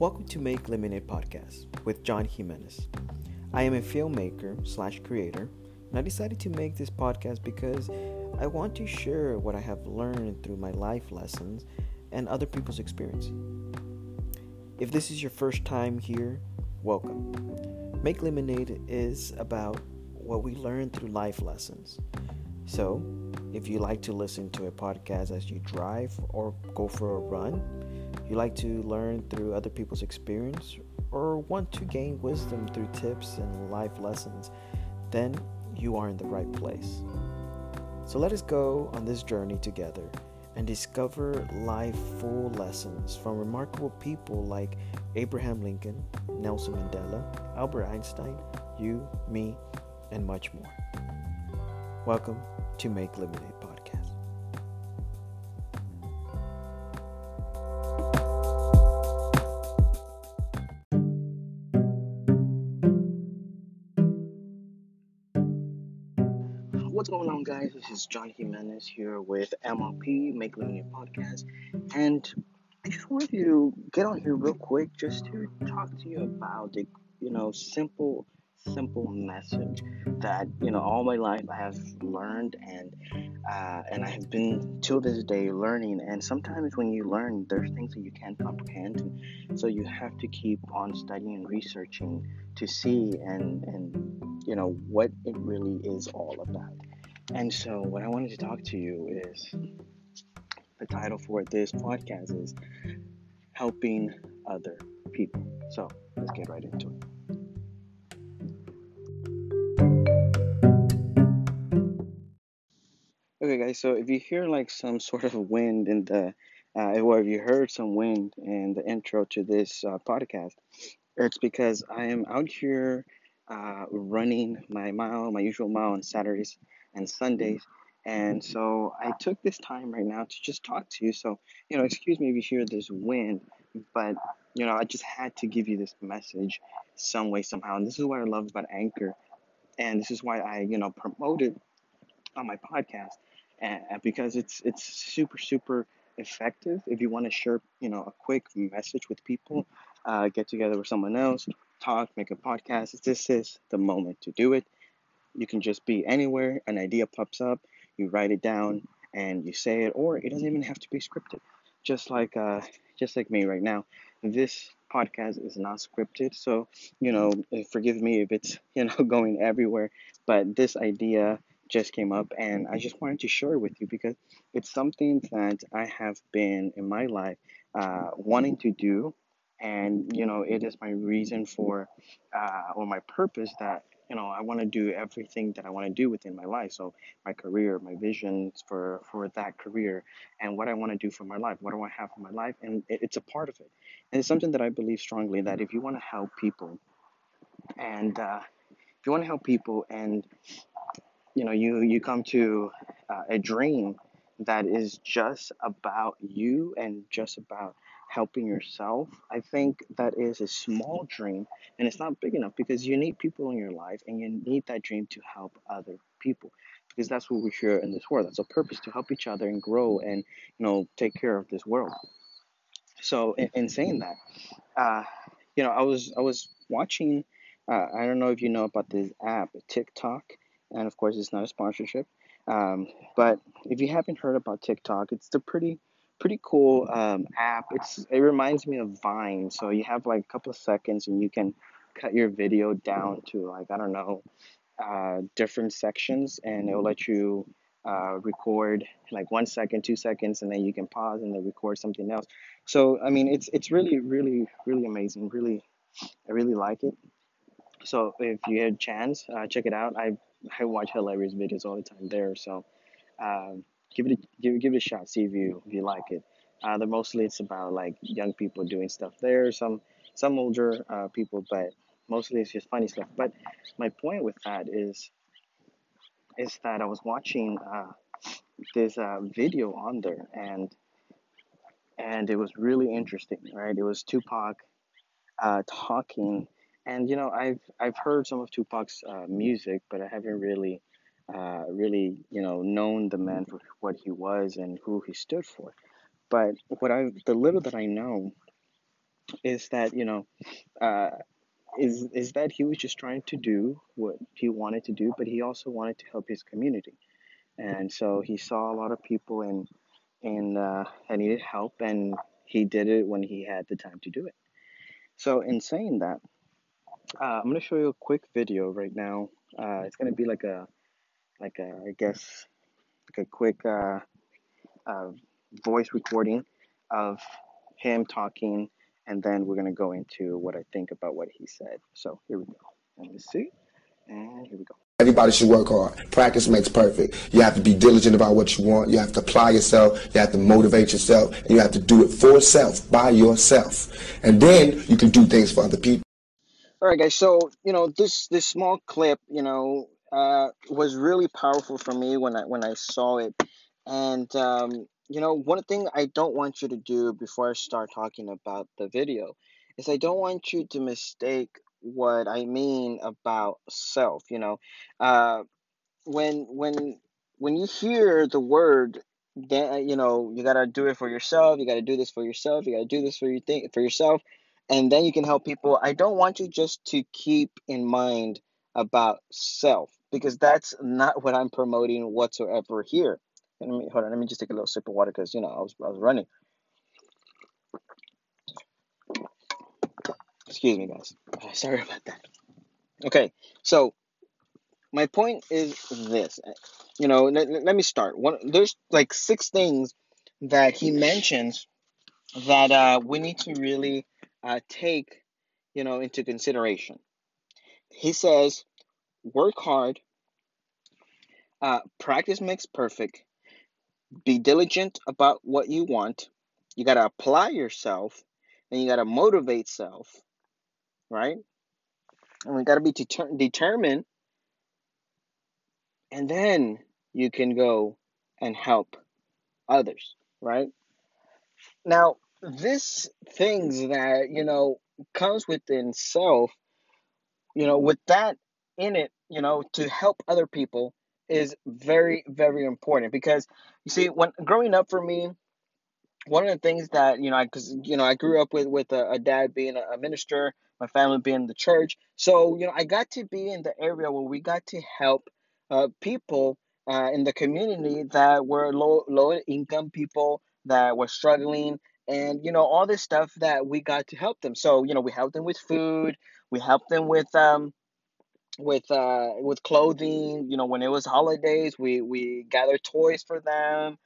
Welcome to Make Lemonade Podcast with John Jimenez. I am a filmmaker/creator, and I decided to make this podcast because I want to share what I have learned through my life lessons and other people's experience. If this is your first time here, welcome. Make Lemonade is about what we learn through life lessons. So, if you like to listen to a podcast as you drive or go for a run, you like to learn through other people's experience, or want to gain wisdom through tips and life lessons, then you are in the right place. So let us go on this journey together and discover life full lessons from remarkable people like Abraham Lincoln, Nelson Mandela, Albert Einstein, you, me, and much more. Welcome to Make Lemonade Podcast. What's going on, guys? This is John Jimenez here with MLP, Make Lemonade Podcast, and I just wanted to get on here real quick just to talk to you about the, simple message that, all my life I have learned and I have been till this day learning. And sometimes when you learn, there's things that you can't comprehend, so you have to keep on studying and researching to see and what it really is all about. And so what I wanted to talk to you is, the title for this podcast is Helping Other People. So let's get right into it. Okay, guys, so if you hear some sort of wind in the, or if you heard some wind in the intro to this podcast, it's because I am out here running my usual mile on Saturdays and Sundays. And so I took this time right now to just talk to you. So, excuse me if you hear this wind, but, I just had to give you this message some way, somehow. And this is what I love about Anchor. And this is why I, promote it on my podcast. Because it's super, super effective. If you want to share, a quick message with people, get together with someone else, talk, make a podcast, this is the moment to do it. You can just be anywhere, an idea pops up, you write it down, and you say it, or it doesn't even have to be scripted. Just like me right now, this podcast is not scripted, so, forgive me if it's, going everywhere, but this idea just came up, and I just wanted to share it with you because it's something that I have been in my life wanting to do, and it is my reason for or my purpose that I want to do everything that I want to do within my life. So my career, my visions for that career, and what I want to do for my life, what do I have for my life, and it's a part of it, and it's something that I believe strongly that if you want to help people, and you come to a dream that is just about you and just about helping yourself, I think that is a small dream, and it's not big enough because you need people in your life, and you need that dream to help other people because that's what we're here in this world. That's a purpose, to help each other and grow and, take care of this world. So in saying that, I was watching, I don't know if you know about this app, TikTok. And of course, it's not a sponsorship. But if you haven't heard about TikTok, it's a pretty cool app. It reminds me of Vine. So you have a couple of seconds, and you can cut your video down to different sections, and it will let you record 1 second, 2 seconds, and then you can pause and then record something else. So I mean, it's really, really, really amazing. Really, I really like it. So if you had a chance, check it out. I watch hilarious videos all the time there, so give it a shot. See if you like it. They're mostly it's about young people doing stuff there, some older people, but mostly it's just funny stuff. But my point with that is that I was watching this video on there, and it was really interesting, right? It was Tupac talking. And, I've heard some of Tupac's music, but I haven't really, known the man for what he was and who he stood for. But the little that I know is that, you know, is that he was just trying to do what he wanted to do, but he also wanted to help his community. And so he saw a lot of people and needed help, and he did it when he had the time to do it. So in saying that, I'm going to show you a quick video right now. It's going to be like a quick voice recording of him talking, and then we're going to go into what I think about what he said. So here we go. Let me see. And here we go. Everybody should work hard. Practice makes perfect. You have to be diligent about what you want. You have to apply yourself. You have to motivate yourself. And you have to do it for self, by yourself. And then you can do things for other people. All right, guys. So, you know, this small clip, you know, was really powerful for me when I saw it. And, you know, one thing I don't want you to do before I start talking about the video is I don't want you to mistake what I mean about self. You know, when you hear the word, then, you know, you got to do it for yourself. You got to do this for yourself. You got to do this for yourself. And then you can help people. I don't want you just to keep in mind about self, because that's not what I'm promoting whatsoever here. Let me just take a little sip of water, because, you know, I was running. Excuse me, guys. Sorry about that. Okay, so my point is this. You know, let me start. There's like 6 things that he mentions that we need to really take, you know, into consideration. He says, work hard, practice makes perfect, be diligent about what you want, you got to apply yourself, and you got to motivate self, right? And we got to be determined, and then you can go and help others, right? Now, these things that, you know, comes within self, you know, with that in it, you know, to help other people is very, very important. Because you see, when growing up for me, one of the things that, you know, I grew up with a dad being a minister, my family being the church. So, you know, I got to be in the area where we got to help people in the community that were low income people that were struggling. And, you know, all this stuff that we got to help them. So, you know, we helped them with food. We helped them with clothing. You know, when it was holidays, we gathered toys for them.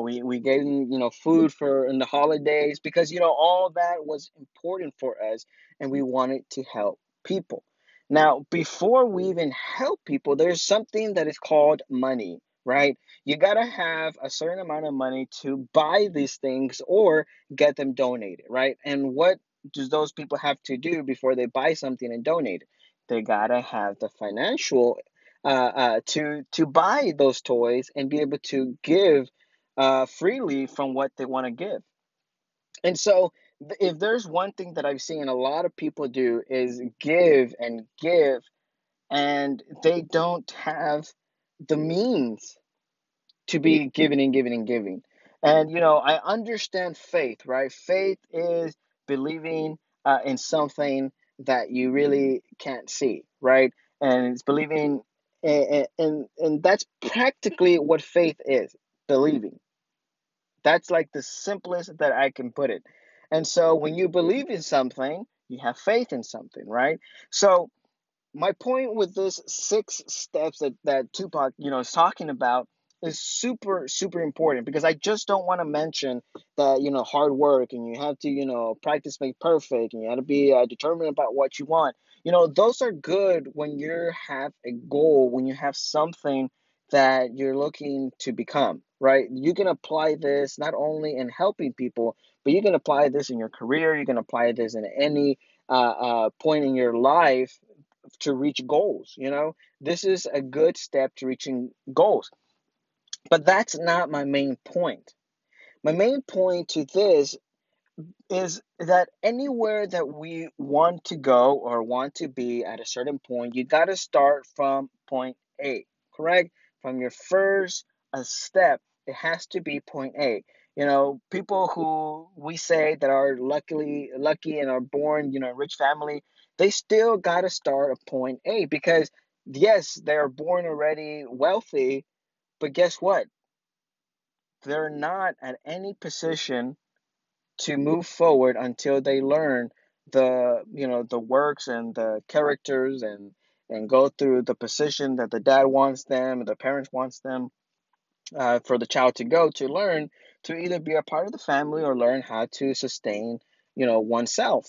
We gave them, you know, food in the holidays, because, you know, all that was important for us, and we wanted to help people. Now, before we even help people, there's something that is called money. Right? You got to have a certain amount of money to buy these things or get them donated, right? And what do those people have to do before they buy something and donate it? They got to have the financial to buy those toys and be able to give freely from what they want to give. And so if there's one thing that I've seen a lot of people do is give, and they don't have the means to be giving. And, you know, I understand faith, right? Faith is believing in something that you really can't see, right? And it's believing, and that's practically what faith is, believing. That's like the simplest that I can put it. And so when you believe in something, you have faith in something, right? So my point with this 6 steps that Tupac, you know, is talking about is super, super important, because I just don't want to mention that, you know, hard work, and you have to, you know, practice make perfect, and you have to be determined about what you want. You know, those are good when you have a goal, when you have something that you're looking to become, right? You can apply this not only in helping people, but you can apply this in your career. You can apply this in any point in your life to reach goals. You know, this is a good step to reaching goals. But that's not my main point. My main point to this is that anywhere that we want to go or want to be at a certain point, you got to start from point A, correct? From your first step It has to be point A. You know, people who we say that are lucky and are born, you know, rich family, they still got to start at point A because, yes, they are born already wealthy, but guess what? They're not at any position to move forward until they learn the, you know, the works and the characters and go through the position that the dad wants them, the parents wants them, for the child to go to learn to either be a part of the family or learn how to sustain, you know, oneself.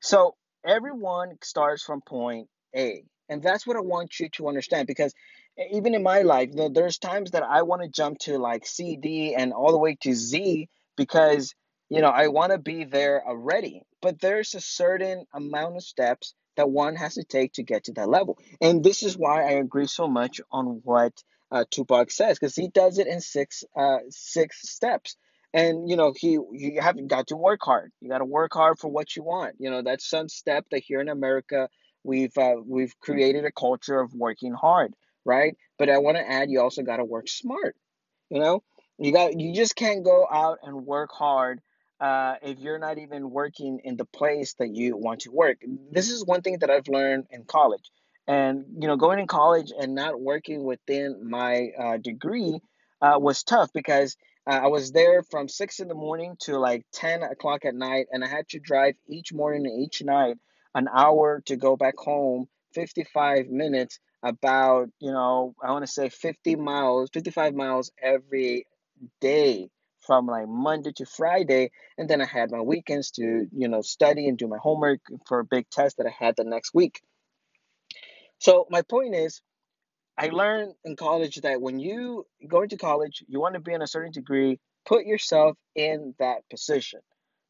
So everyone starts from point A, and that's what I want you to understand, because even in my life, you know, there's times that I want to jump to like C, D, and all the way to Z because, you know, I want to be there already. But there's a certain amount of steps that one has to take to get to that level. And this is why I agree so much on what Tupac says, because he does it in six steps. And, you know, you have got to work hard. You got to work hard for what you want. You know, that's some step that here in America, we've created a culture of working hard, right? But I want to add, you also got to work smart. You know, you just can't go out and work hard if you're not even working in the place that you want to work. This is one thing that I've learned in college. And, you know, going in college and not working within my degree was tough because I was there from 6 in the morning to like 10 o'clock at night. And I had to drive each morning and each night an hour to go back home, 55 minutes, about, you know, I want to say 55 miles every day from like Monday to Friday. And then I had my weekends to, you know, study and do my homework for a big test that I had the next week. So my point is, I learned in college that when you go into college, you want to be in a certain degree, put yourself in that position,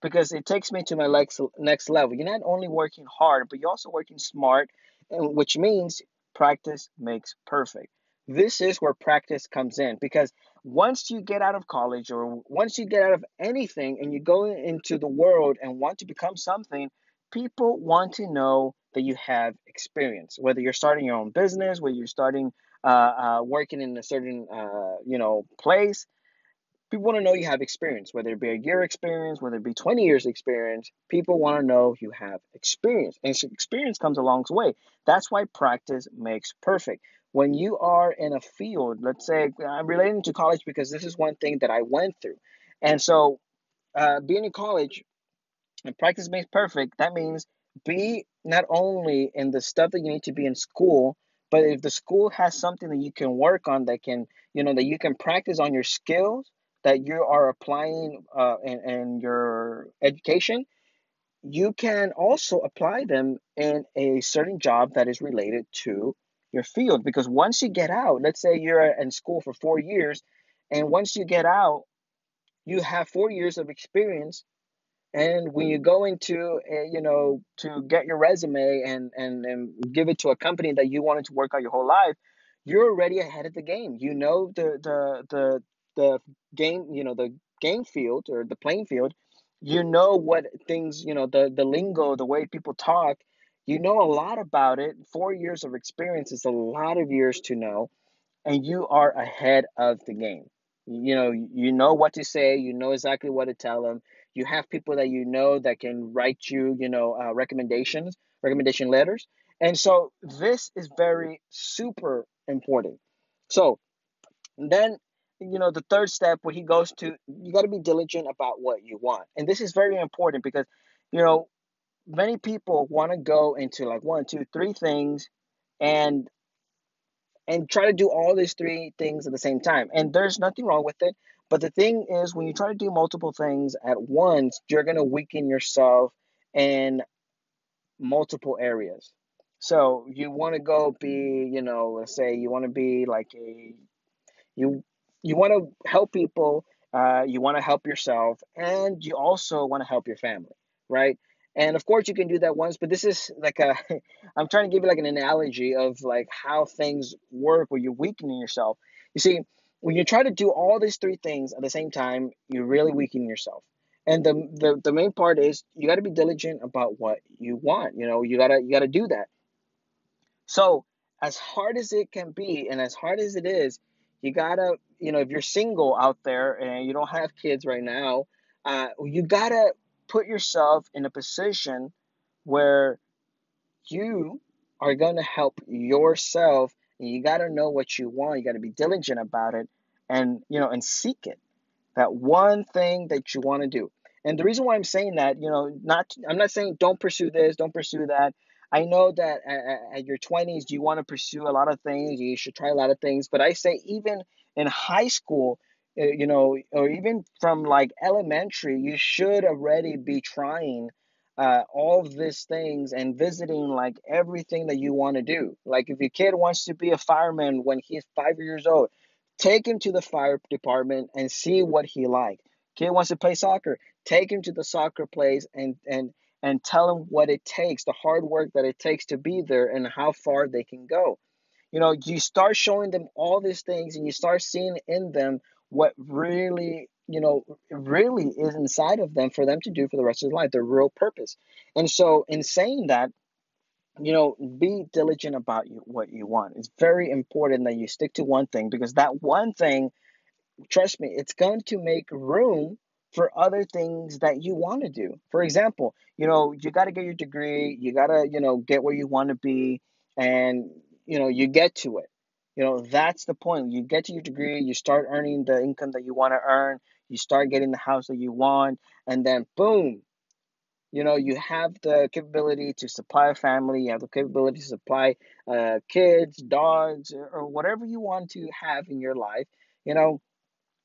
because it takes me to my next level. You're not only working hard, but you're also working smart, which means practice makes perfect. This is where practice comes in, because once you get out of college or once you get out of anything and you go into the world and want to become something, people want to know that you have experience, whether you're starting your own business, whether you're starting working in a certain, you know, place. People want to know you have experience, whether it be a year experience, whether it be 20 years experience. People want to know you have experience, and experience comes a long way. That's why practice makes perfect. When you are in a field, let's say I'm relating to college because this is one thing that I went through. And so being in college and practice makes perfect, that means be not only in the stuff that you need to be in school, but if the school has something that you can work on that can, you know, that you can practice on your skills that you are applying in your education, you can also apply them in a certain job that is related to your field. Because once you get out, let's say you're in school for 4 years, and once you get out, you have 4 years of experience. And when you go into, you know, to get your resume and give it to a company that you wanted to work out your whole life, you're already ahead of the game. You know the game, you know, the game field or the playing field. You know what things, you know, the lingo, the way people talk. You know a lot about it. 4 years of experience is a lot of years to know, and you are ahead of the game. You know what to say. You know exactly what to tell them. You have people that you know that can write you, you know, recommendation letters. And so this is very super important. So then, you know, the third step where he goes to, you got to be diligent about what you want. And this is very important because, you know, many people want to go into like 1, 2, 3 things and try to do all these three things at the same time. And there's nothing wrong with it. But the thing is, when you try to do multiple things at once, you're going to weaken yourself in multiple areas. So you want to go be, you know, let's say you want to be like you want to help people, you want to help yourself, and you also want to help your family, right? And of course you can do that once, but this is like I'm trying to give you like an analogy of like how things work where you're weakening yourself. You see, when you try to do all these three things at the same time, you're really weakening yourself. And the main part is you got to be diligent about what you want. You know, you gotta do that. So as hard as it can be, and as hard as it is, you gotta you know, if you're single out there and you don't have kids right now, you gotta put yourself in a position where you are gonna help yourself, and you gotta know what you want. You gotta be diligent about it, and you know, and seek it. That one thing that you want to do. And the reason why I'm saying that, you know, I'm not saying don't pursue this, don't pursue that. I know that at your 20s, you want to pursue a lot of things. You should try a lot of things. But I say even in high school, you know, or even from like elementary, you should already be trying all of these things and visiting like everything that you want to do. Like if your kid wants to be a fireman when he's 5 years old, take him to the fire department and see what he likes. Kid wants to play soccer, take him to the soccer place and tell him what it takes, the hard work that it takes to be there and how far they can go. You know, you start showing them all these things and you start seeing in them what really, you know, really is inside of them for them to do for the rest of their life, their real purpose. And so in saying that, you know, be diligent about what you want. It's very important that you stick to one thing, because that one thing, trust me, it's going to make room for other things that you want to do. For example, you know, you got to get your degree, you got to, you know, get where you want to be, and, you know, you get to it. You know, that's the point. You get to your degree, you start earning the income that you want to earn, you start getting the house that you want, and then boom, you know, you have the capability to supply a family, you have the capability to supply kids, dogs, or whatever you want to have in your life, you know.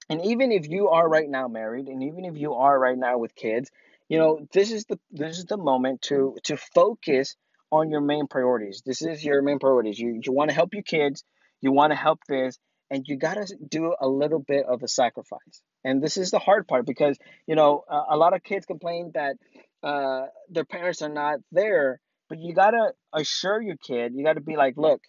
And even if you are right now married, and even if you are right now with kids, you know, this is the moment to focus on your main priorities. This is your main priorities. You want to help your kids, you want to help this, and you got to do a little bit of a sacrifice. And this is the hard part, because, you know, a lot of kids complain that their parents are not there, but you got to assure your kid, you got to be like, look,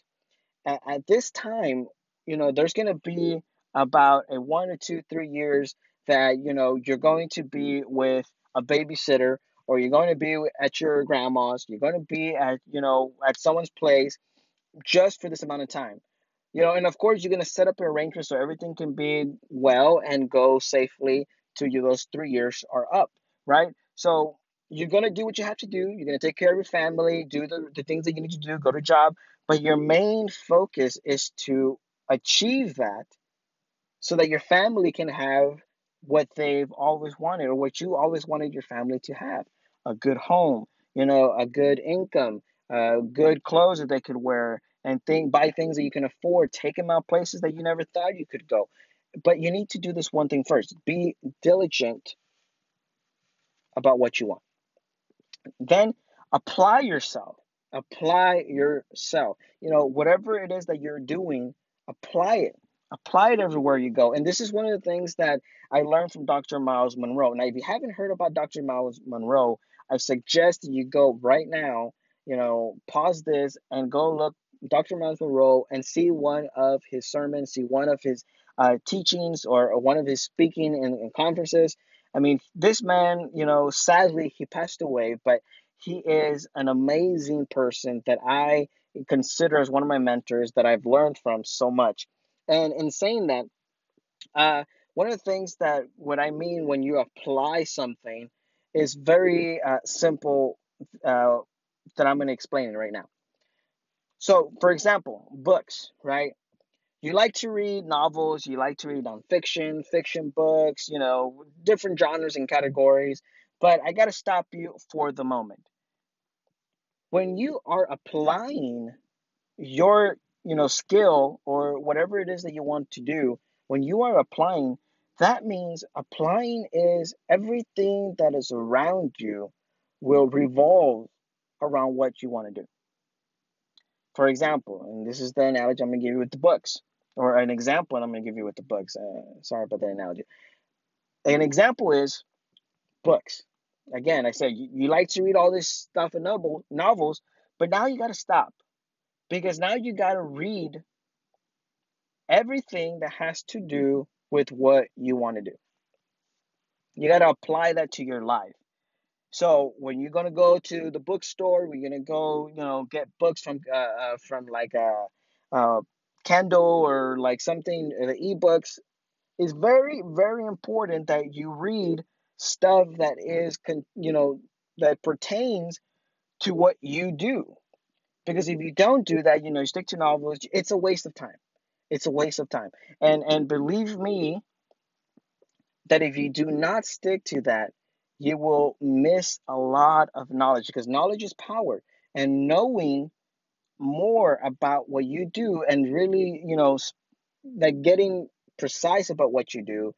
at this time, you know, there's going to be about a 1 or 2, 3 years that, you know, you're going to be with a babysitter, or you're going to be at your grandma's, you're going to be at, you know, at someone's place just for this amount of time, you know. And of course, you're going to set up an arrangement so everything can be well and go safely to you. Those 3 years are up, right? So you're going to do what you have to do. You're going to take care of your family, do the things that you need to do, go to job. But your main focus is to achieve that, so that your family can have what they've always wanted, or what you always wanted your family to have: a good home, you know, a good income, good clothes that they could wear, and buy things that you can afford, take them out places that you never thought you could go. But you need to do this one thing first. Be diligent about what you want. Then apply yourself. Apply yourself. You know, whatever it is that you're doing, apply it. Apply it everywhere you go. And this is one of the things that I learned from Dr. Myles Munroe. Now, if you haven't heard about Dr. Myles Munroe, I suggest you go right now, you know, pause this and go look Dr. Myles Munroe and see one of his sermons, see one of his teachings, or one of his speaking in conferences. I mean, this man, you know, sadly, he passed away, but he is an amazing person that I consider as one of my mentors, that I've learned from so much. And in saying that, one of the things that what I mean when you apply something is very simple, that I'm going to explain it right now. So, for example, books, right? You like to read novels, you like to read nonfiction, fiction books, you know, different genres and categories. But I got to stop you for the moment. When you are applying your, you know, skill or whatever it is that you want to do, when you are applying, that means applying is everything that is around you will revolve around what you want to do. For example, and this is the analogy I'm going to give you with the books, or an example I'm going to give you with the books. Sorry about the analogy. An example is books. Again, I said you like to read all this stuff in novels, but now you got to stop. Because now you got to read everything that has to do with what you want to do. You got to apply that to your life. So when you're going to go to the bookstore, we're going to go, you know, get books from like a Kindle, or like something, the ebooks it's very, very important that you read stuff that is, you know, that pertains to what you do. Because if you don't do that, you know, you stick to novels, it's a waste of time. It's a waste of time. And believe me, that if you do not stick to that, you will miss a lot of knowledge, because knowledge is power. And knowing more about what you do and really, you know, like getting precise about what you do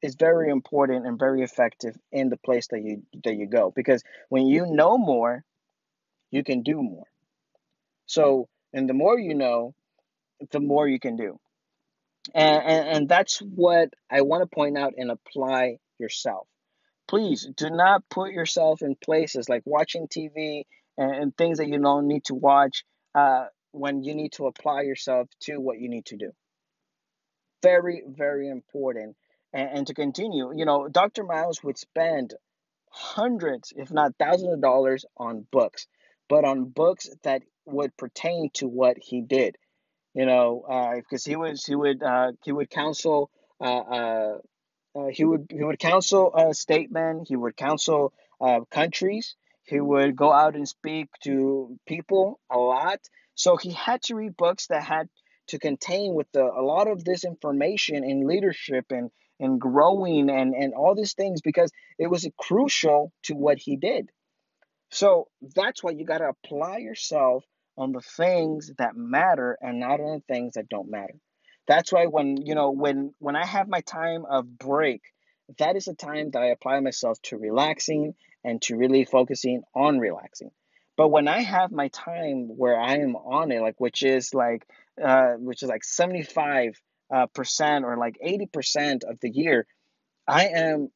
is very important and very effective in the place that you go. Because when you know more, you can do more. So, and the more you know, the more you can do. And that's what I want to point out and apply yourself. Please do not put yourself in places like watching TV and things that you don't need to watch when you need to apply yourself to what you need to do. Very, very important. And to continue, you know, Dr. Myles would spend hundreds, if not thousands of dollars on books, but on books that would pertain to what he did. You know, because he would counsel he would counsel statesmen. He would counsel countries. He would go out and speak to people a lot. So he had to read books that had to contain with a lot of this information in leadership and growing and all these things, because it was crucial to what he did. So that's why you got to apply yourself on the things that matter and not on the things that don't matter. That's why when I have my time of break, that is a time that I apply myself to relaxing and to really focusing on relaxing. But when I have my time where I am on it, like which is like 75% or like 80% of the year, I am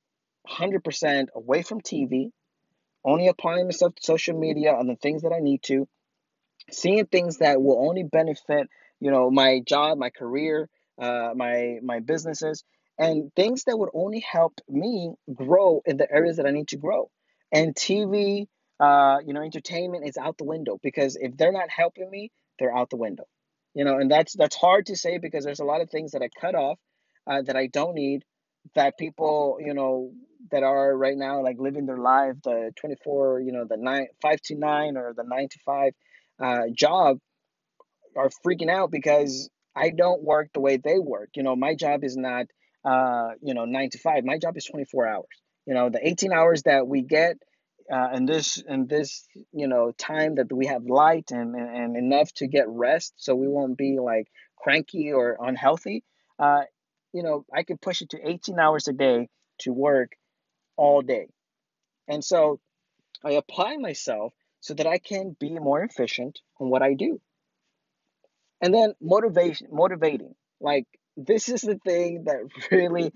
100% away from TV, only applying myself to social media on the things that I need to, seeing things that will only benefit, you know, my job, my career, my businesses, and things that would only help me grow in the areas that I need to grow. And TV, entertainment is out the window, because if they're not helping me, they're out the window. You know, and that's hard to say, because there's a lot of things that I cut off that I don't need, that people, you know, that are right now like living their life, the 24, you know, the 5 to 9 or the 9 to 5. Job are freaking out because I don't work the way they work. You know, my job is not, 9 to 5. My job is 24 hours. You know, the 18 hours that we get in this, you know, time that we have light and enough to get rest, so we won't be like cranky or unhealthy. I could push it to 18 hours a day to work all day. And so I apply myself so that I can be more efficient in what I do. And then motivating. Like, this is the thing that really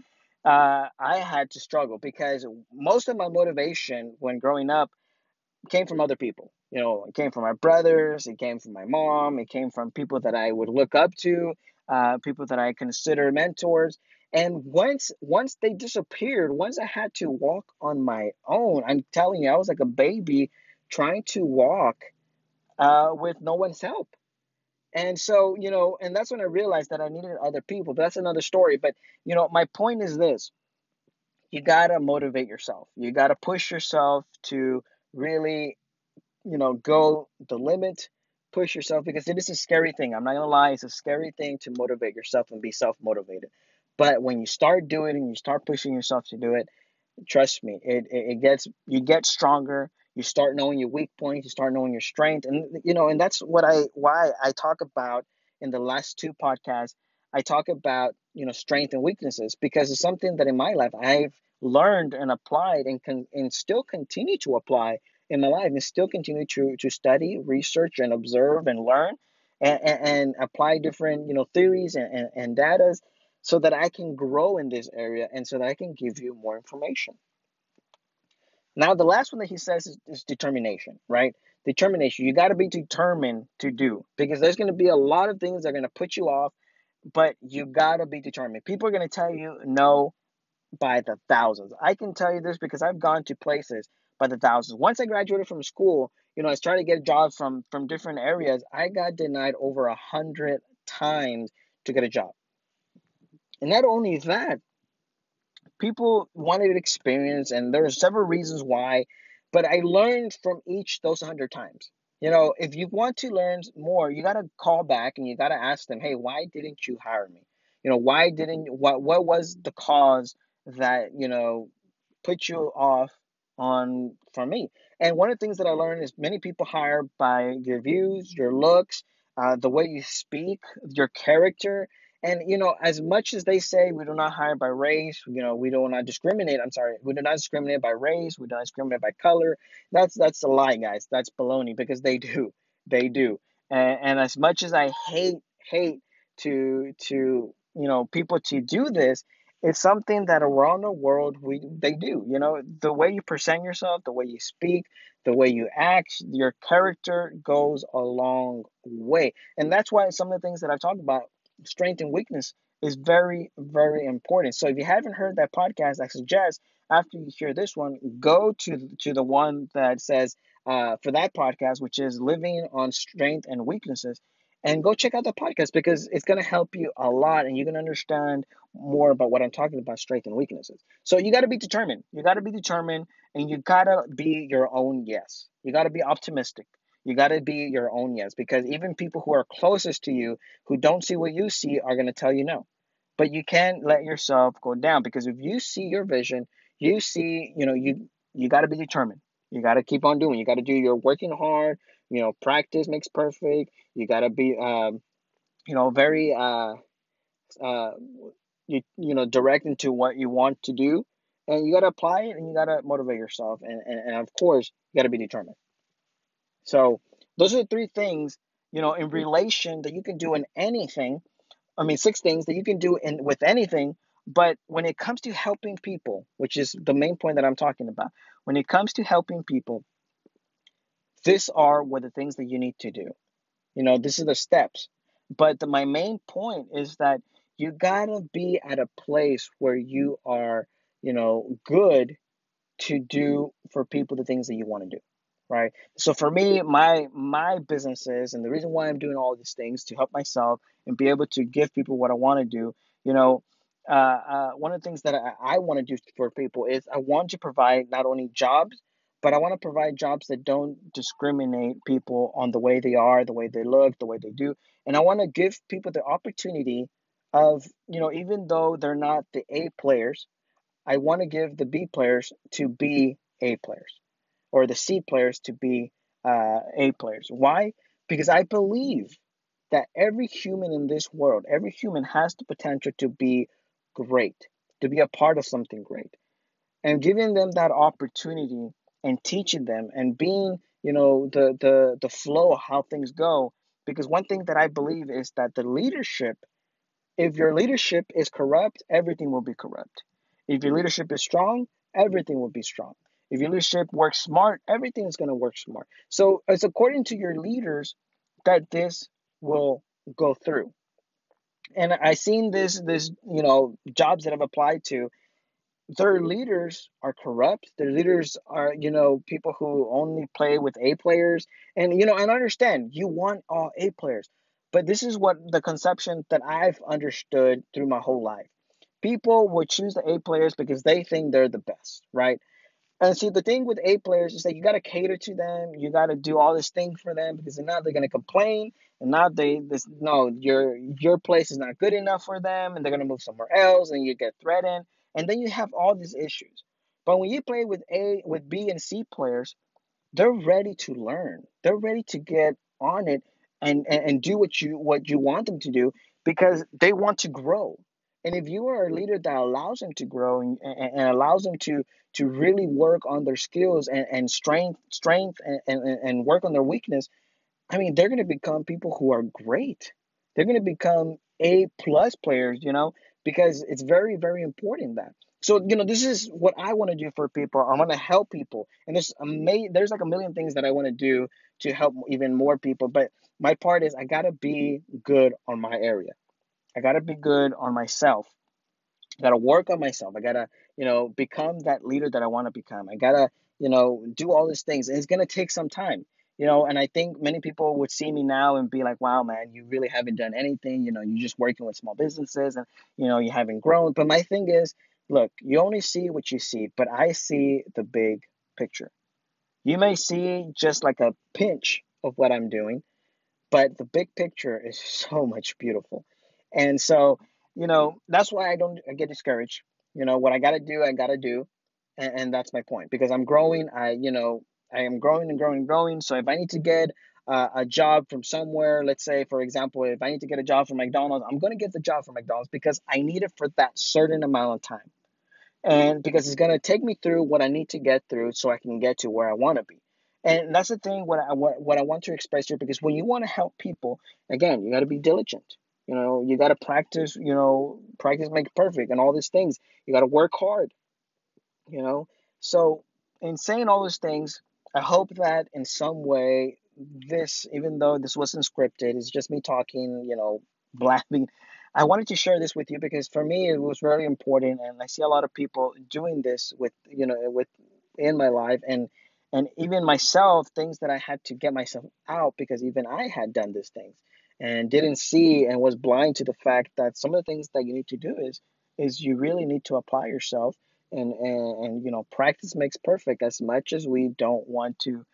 I had to struggle, because most of my motivation when growing up came from other people. You know, it came from my brothers, it came from my mom, it came from people that I would look up to, people that I consider mentors. And once they disappeared, once I had to walk on my own, I'm telling you, I was like a baby trying to walk with no one's help. And so, you know, and that's when I realized that I needed other people, but that's another story. But, you know, my point is this: you got to motivate yourself. You got to push yourself to really, you know, go the limit, push yourself, because it is a scary thing. I'm not going to lie. It's a scary thing to motivate yourself and be self-motivated. But when you start doing it and you start pushing yourself to do it, trust me, you get stronger. You start knowing your weak points, you start knowing your strength. And, you know, and that's why I talk about in the last two podcasts, I talk about, you know, strength and weaknesses, because it's something that in my life I've learned and applied and still continue to apply in my life, and still continue to study, research, and observe and learn and apply different, you know, theories and data, so that I can grow in this area and so that I can give you more information. Now, the last one that he says is determination, right? Determination. You got to be determined to do, because there's going to be a lot of things that are going to put you off, but you got to be determined. People are going to tell you no by the thousands. I can tell you this because I've gone to places by the thousands. Once I graduated from school, you know, I started to get jobs from different areas. I got denied over 100 times to get a job. And not only that, people wanted an experience, and there are several reasons why, but I learned from each those 100 times. You know, if you want to learn more, you got to call back and you got to ask them, hey, why didn't you hire me? You know, why didn't, what was the cause that, you know, put you off on from me? And one of the things that I learned is many people hire by your views, your looks, the way you speak, your character. And, you know, as much as they say we do not hire by race, you know, we do not discriminate. I'm sorry. We do not discriminate by race. We do not discriminate by color. That's a lie, guys. That's baloney, because they do. They do. And as much as I hate to, you know, people to do this, it's something that around the world they do. You know, the way you present yourself, the way you speak, the way you act, your character goes a long way. And that's why some of the things that I've talked about, strength and weakness, is very, very important. So if you haven't heard that podcast, I suggest after you hear this one, go to the one that says for that podcast, which is Living on Strength and Weaknesses, and go check out the podcast, because it's going to help you a lot and you can understand more about what I'm talking about, strength and weaknesses. So you got to be determined. You got to be determined, and you got to be your own yes. You got to be optimistic. You got to be your own yes, because even people who are closest to you, who don't see what you see, are going to tell you no. But you can't let yourself go down, because if you see your vision, you see, you know, you got to be determined. You got to keep on doing. You got to do your working hard. You know, practice makes perfect. You got to be, you know, very, you know, direct into what you want to do. And you got to apply it, and you got to motivate yourself. And of course, you got to be determined. So those are the three things, you know, in relation that you can do in anything. I mean, six things that you can do in with anything. But when it comes to helping people, which is the main point that I'm talking about, when it comes to helping people, these are what the things that you need to do. You know, this is the steps. But my main point is that you got to be at a place where you are, you know, good to do for people the things that you want to do. Right. So for me, my businesses, and the reason why I'm doing all these things to help myself and be able to give people what I want to do, you know, one of the things that I want to do for people is I want to provide not only jobs, but I want to provide jobs that don't discriminate people on the way they are, the way they look, the way they do. And I want to give people the opportunity of, you know, even though they're not the A players, I want to give the B players to be A players, or the C players to be A players. Why? Because I believe that every human in this world, every human has the potential to be great, to be a part of something great. And giving them that opportunity and teaching them and being, you know, the flow of how things go. Because one thing that I believe is that the leadership, if your leadership is corrupt, everything will be corrupt. If your leadership is strong, everything will be strong. If your leadership works smart, everything is going to work smart. So it's according to your leaders that this will go through. And I've seen this, you know, jobs that I've applied to, their leaders are corrupt. Their leaders are, you know, people who only play with A players. And, you know, and I understand you want all A players, but this is what the conception that I've understood through my whole life. People will choose the A players because they think they're the best, right? And see, the thing with A players is that you got to cater to them. You got to do all this thing for them, because now they're going to complain, and now your place is not good enough for them, and they're going to move somewhere else, and you get threatened, and then you have all these issues. But when you play with B and C players, they're ready to learn. They're ready to get on it and do what you want them to do, because they want to grow. And if you are a leader that allows them to grow and allows them to really work on their skills and strength and work on their weakness, I mean, they're going to become people who are great. They're going to become A+ players, you know, because it's very, very important that. So, you know, this is what I want to do for people. I want to help people. And there's like a million things that I want to do to help even more people. But my part is I got to be good on my area. I got to be good on myself. I got to work on myself. I got to, you know, become that leader that I want to become. I got to, you know, do all these things. And it's going to take some time. You know, and I think many people would see me now and be like, wow, man, you really haven't done anything. You know, you're just working with small businesses and, you know, you haven't grown. But my thing is, look, you only see what you see, but I see the big picture. You may see just like a pinch of what I'm doing, but the big picture is so much beautiful. And so, you know, that's why I don't get discouraged. You know, what I got to do, I got to do. And that's my point, because I'm growing. I am growing and growing and growing. So if I need to get a job from somewhere, let's say, for example, if I need to get a job from McDonald's, I'm going to get the job from McDonald's because I need it for that certain amount of time. And because it's going to take me through what I need to get through so I can get to where I want to be. And that's the thing, what I want to express here, because when you want to help people, again, you got to be diligent. You know, you got to practice, you know, practice makes perfect and all these things. You got to work hard, you know. So in saying all those things, I hope that in some way this, even though this wasn't scripted, it's just me talking, you know, blabbing. I wanted to share this with you because for me it was very important, and I see a lot of people doing this with, you know, with in my life and even myself, things that I had to get myself out because even I had done these things and didn't see and was blind to the fact that some of the things that you need to do is you really need to apply yourself. And you know, practice makes perfect. As much as we don't want to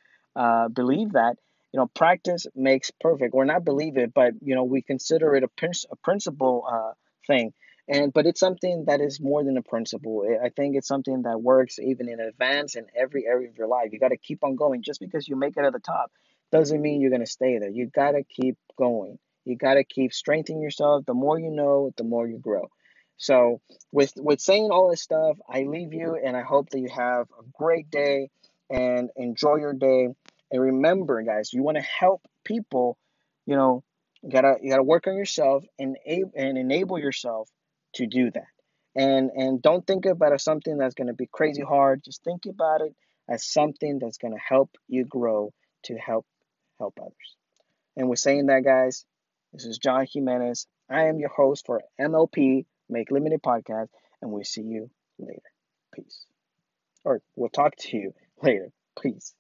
believe that, you know, practice makes perfect, or not believe it, but you know, we consider it a principle thing. And but it's something that is more than a principle. I think it's something that works even in advance in every area of your life. You got to keep on going. Just because you make it at the top doesn't mean you're going to stay there. You got to keep going. You got to keep strengthening yourself. The more you know, the more you grow. So with saying all this stuff, I leave you, and I hope that you have a great day and enjoy your day. And remember, guys, you want to help people, you know, you gotta work on yourself and enable yourself to do that. And don't think about it as something that's going to be crazy hard. Just think about it as something that's going to help you grow to help others. And with saying that, guys, this is John Jimenez. I am your host for MLP. Make Lemonade Podcast, and we'll see you later. Peace. Or we'll talk to you later. Peace.